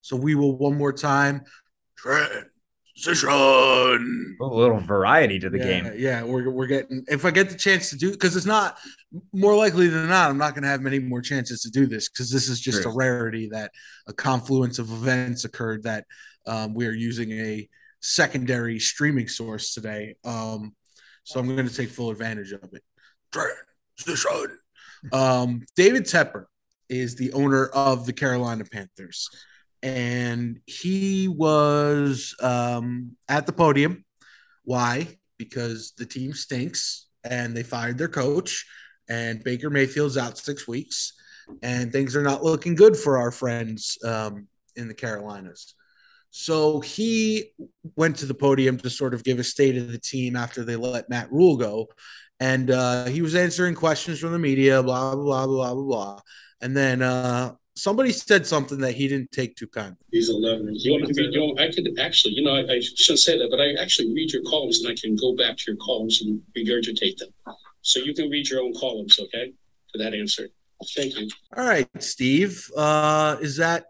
So we will one more time transition. A little variety to the game. Yeah, we're getting. If I get the chance to do, because it's not more likely than not, I'm not going to have many more chances to do this because this is just a rarity that a confluence of events occurred that we are using a secondary streaming source today. So I'm going to take full advantage of it. Transition. David Tepper is the owner of the Carolina Panthers. And he was at the podium. Why? Because the team stinks and they fired their coach and Baker Mayfield's out 6 weeks and things are not looking good for our friends in the Carolinas. So he went to the podium to sort of give a state of the team after they let Matt Rule go. And he was answering questions from the media, blah, blah, blah, blah, blah, blah. And then somebody said something that he didn't take too kindly. He's 11. I could actually, I shouldn't say that, but I actually read your columns and I can go back to your columns and regurgitate them. So you can read your own columns, okay, for that answer. Thank you. All right, Steve. Is that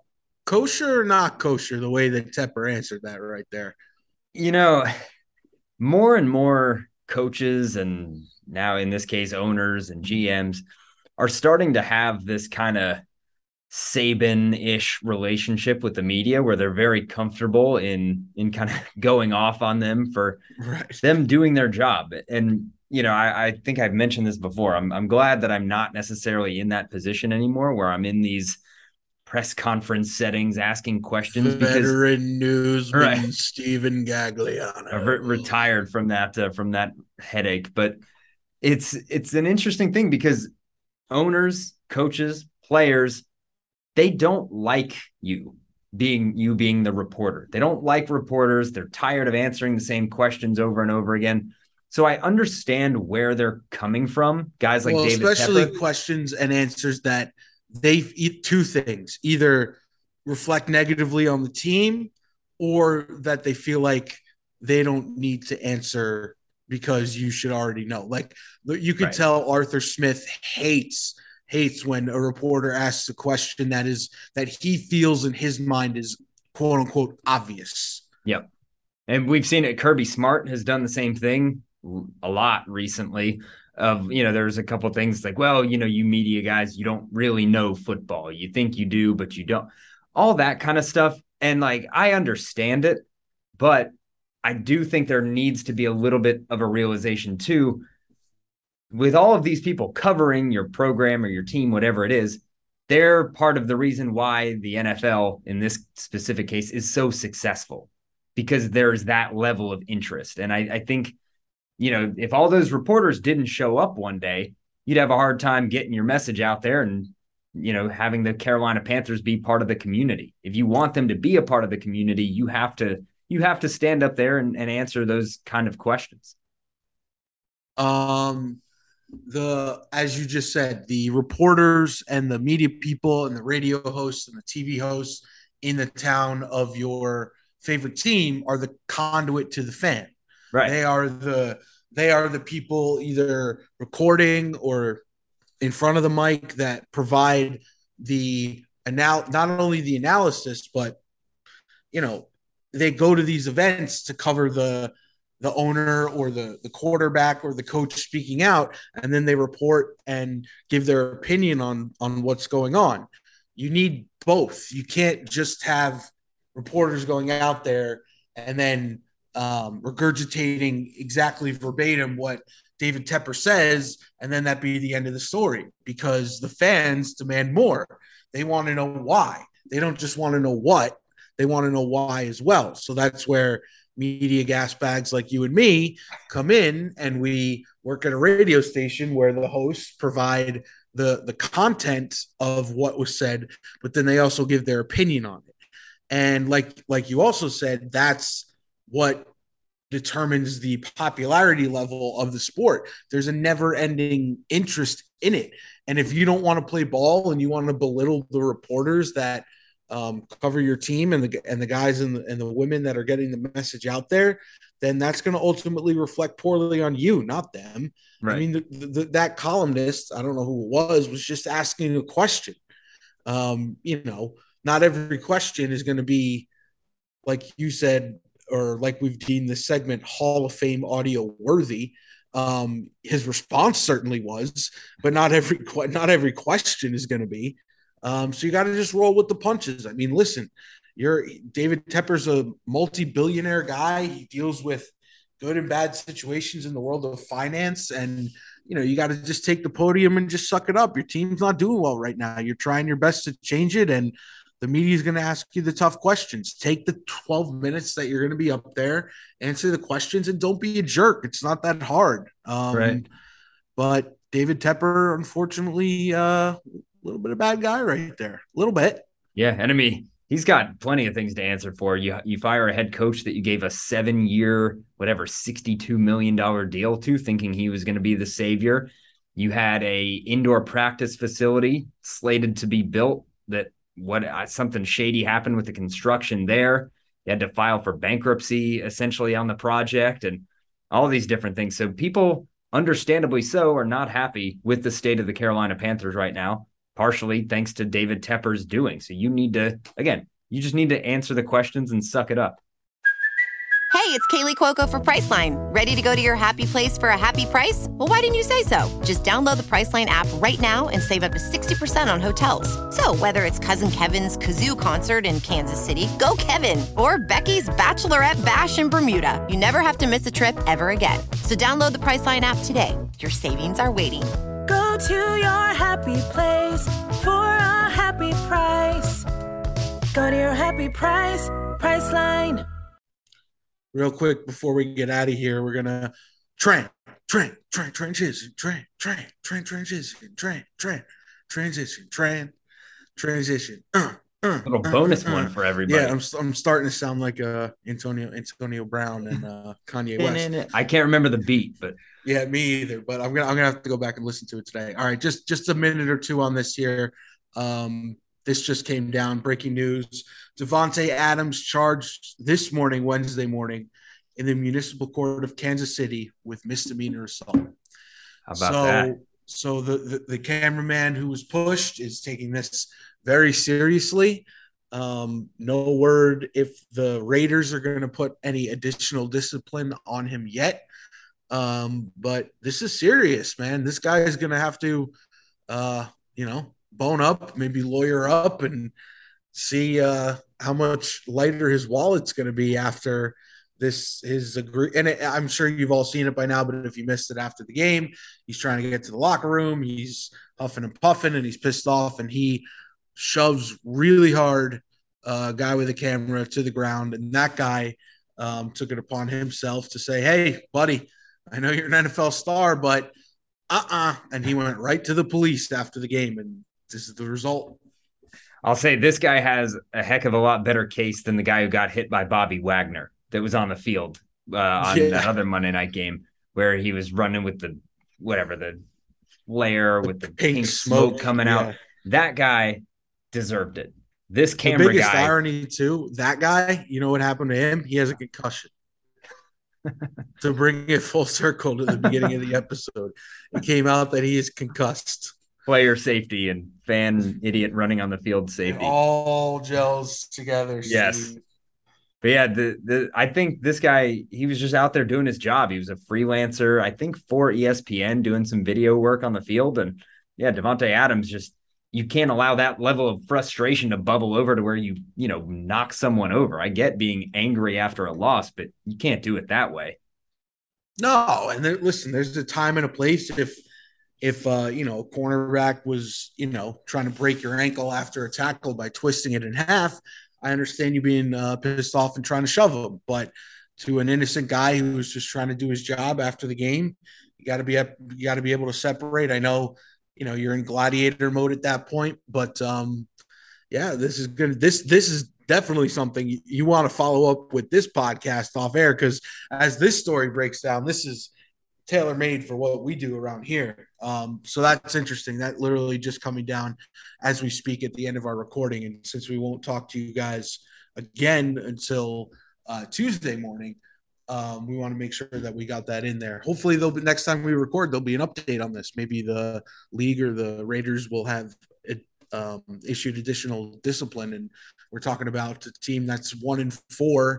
kosher or not kosher, the way that Tepper answered that right there? More and more coaches and now in this case owners and GMs are starting to have this kind of Saban-ish relationship with the media where they're very comfortable in kind of going off on them for them doing their job. And, I think I've mentioned this before. I'm glad that I'm not necessarily in that position anymore where I'm in these press conference settings asking questions. Veteran newsman Stephen Gagliano. I've retired from that headache. But it's an interesting thing because owners, coaches, players, they don't like you being the reporter. They don't like reporters. They're tired of answering the same questions over and over again. So I understand where they're coming from. Guys like David Tepper. Especially questions and answers that they two things, either reflect negatively on the team or that they feel like they don't need to answer because you should already know. Like you could tell Arthur Smith hates when a reporter asks a question that he feels in his mind is quote unquote obvious. Yep. And we've seen it. Kirby Smart has done the same thing a lot recently of, there's a couple of things like, well, you media guys, you don't really know football. You think you do, but you don't, all that kind of stuff. And I understand it, but I do think there needs to be a little bit of a realization too, with all of these people covering your program or your team, whatever it is, they're part of the reason why the NFL in this specific case is so successful because there's that level of interest. And I think, if all those reporters didn't show up one day, you'd have a hard time getting your message out there and, having the Carolina Panthers be part of the community. If you want them to be a part of the community, you have to stand up there and answer those kind of questions. As you just said, the reporters and the media people and the radio hosts and the TV hosts in the town of your favorite team are the conduit to the fan. Right. They are the people either recording or in front of the mic that provide not only the analysis, but they go to these events to cover the owner or the quarterback or the coach speaking out, and then they report and give their opinion on what's going on. You need both. You can't just have reporters going out there and then regurgitating exactly verbatim what David Tepper says, and then that be the end of the story because the fans demand more. They want to know why. They don't just want to know what. They want to know why as well. So that's where media gas bags like you and me come in, and we work at a radio station where the hosts provide the content of what was said, but then they also give their opinion on it. And like you also said, that's what determines the popularity level of the sport. There's a never-ending interest in it. And if you don't want to play ball and you want to belittle the reporters that cover your team and the guys and the women that are getting the message out there, then that's going to ultimately reflect poorly on you, not them. Right. I mean, that columnist, I don't know who it was just asking a question. Not every question is going to be, like you said, or like we've deemed this segment, Hall of Fame audio worthy. His response certainly was, but not every question is going to be. So you got to just roll with the punches. I mean, listen, David Tepper's a multi-billionaire guy. He deals with good and bad situations in the world of finance, and you got to just take the podium and just suck it up. Your team's not doing well right now. You're trying your best to change it, and the media is going to ask you the tough questions. Take the 12 minutes that you're going to be up there, answer the questions, and don't be a jerk. It's not that hard. Right. But David Tepper, unfortunately, a little bit of bad guy right there. A little bit. Yeah, and I mean, he's got plenty of things to answer for. You fire a head coach that you gave a 7-year, whatever, $62 million deal to, thinking he was going to be the savior. You had a indoor practice facility slated to be built that something shady happened with the construction there. You had to file for bankruptcy essentially on the project and all these different things. So people, understandably so, are not happy with the state of the Carolina Panthers right now, partially thanks to David Tepper's doing. So you just need to answer the questions and suck it up. Hey, it's Kaylee Cuoco for Priceline. Ready to go to your happy place for a happy price? Well, why didn't you say so? Just download the Priceline app right now and save up to 60% on hotels. So whether it's Cousin Kevin's Kazoo Concert in Kansas City, go Kevin, or Becky's Bachelorette Bash in Bermuda, you never have to miss a trip ever again. So download the Priceline app today. Your savings are waiting. Go to your happy place for a happy price. Go to your happy price, Priceline. Real quick before we get out of here, we're gonna transition. Little bonus one for everybody. Yeah, I'm starting to sound like Antonio Brown and Kanye West. I can't remember the beat, but yeah, me either. But I'm gonna have to go back and listen to it today. All right, just a minute or two on this here. This just came down. Breaking news. Davante Adams charged this morning, Wednesday morning, in the Municipal Court of Kansas City with misdemeanor assault. How about that? So the cameraman who was pushed is taking this very seriously. No word if the Raiders are going to put any additional discipline on him yet. But this is serious, man. This guy is going to have to, bone up, maybe lawyer up, and see how much lighter his wallet's going to be after this is agree. And I'm sure you've all seen it by now, but if you missed it after the game, he's trying to get to the locker room. He's huffing and puffing, and he's pissed off, and he shoves really hard guy with a camera to the ground. And that guy took it upon himself to say, "Hey, buddy, I know you're an NFL star, but And he went right to the police after the game, and this is the result. I'll say this guy has a heck of a lot better case than the guy who got hit by Bobby Wagner that was on the field on that other Monday night game where he was running with the flare with the pink smoke coming out. That guy deserved it. This camera guy. The biggest irony too, that guy, you know what happened to him? He has a concussion. To bring it full circle to the beginning of the episode, it came out that he is concussed. Player safety and fan idiot running on the field safety. It all gels together. Yes. Steve. But yeah, I think this guy, he was just out there doing his job. He was a freelancer, I think, for ESPN, doing some video work on the field. And yeah, Davante Adams, just, you can't allow that level of frustration to bubble over to where you knock someone over. I get being angry after a loss, but you can't do it that way. No. And listen, there's a time and a place if cornerback was, trying to break your ankle after a tackle by twisting it in half, I understand you being pissed off and trying to shove him. But to an innocent guy who was just trying to do his job after the game, you got to be able to separate. I know, you're in gladiator mode at that point, but this is good. This is definitely something you want to follow up with this podcast off air, because as this story breaks down, this is tailor-made for what we do around here. So that's interesting. That literally just coming down as we speak at the end of our recording. And since we won't talk to you guys again until Tuesday morning, we want to make sure that we got that in there. Hopefully there'll be, next time we record, there'll be an update on this. Maybe the league or the Raiders will have issued additional discipline. And we're talking about a team that's 1-4,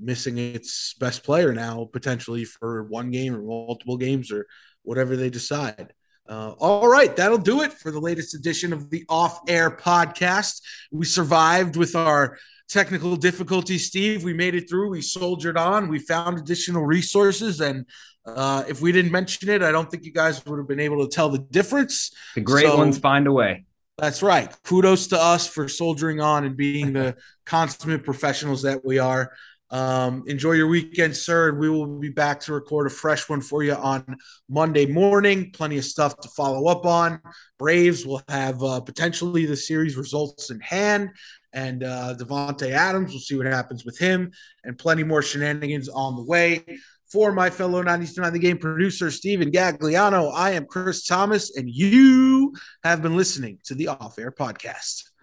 missing its best player now, potentially for one game or multiple games or whatever they decide. All right, that'll do it for the latest edition of the Off Air Podcast. We survived with our technical difficulties, Steve. We made it through. We soldiered on. We found additional resources. And if we didn't mention it, I don't think you guys would have been able to tell the difference. The great ones find a way. That's right. Kudos to us for soldiering on and being the consummate professionals that we are. Enjoy your weekend, sir. And we will be back to record a fresh one for you on Monday morning. Plenty of stuff to follow up on. Braves will have potentially the series results in hand. And Davante Adams, we'll see what happens with him. And plenty more shenanigans on the way. For my fellow 92.9 The Game producer, Steven Gagliano, I am Chris Thomas, and you have been listening to the Off Air Podcast.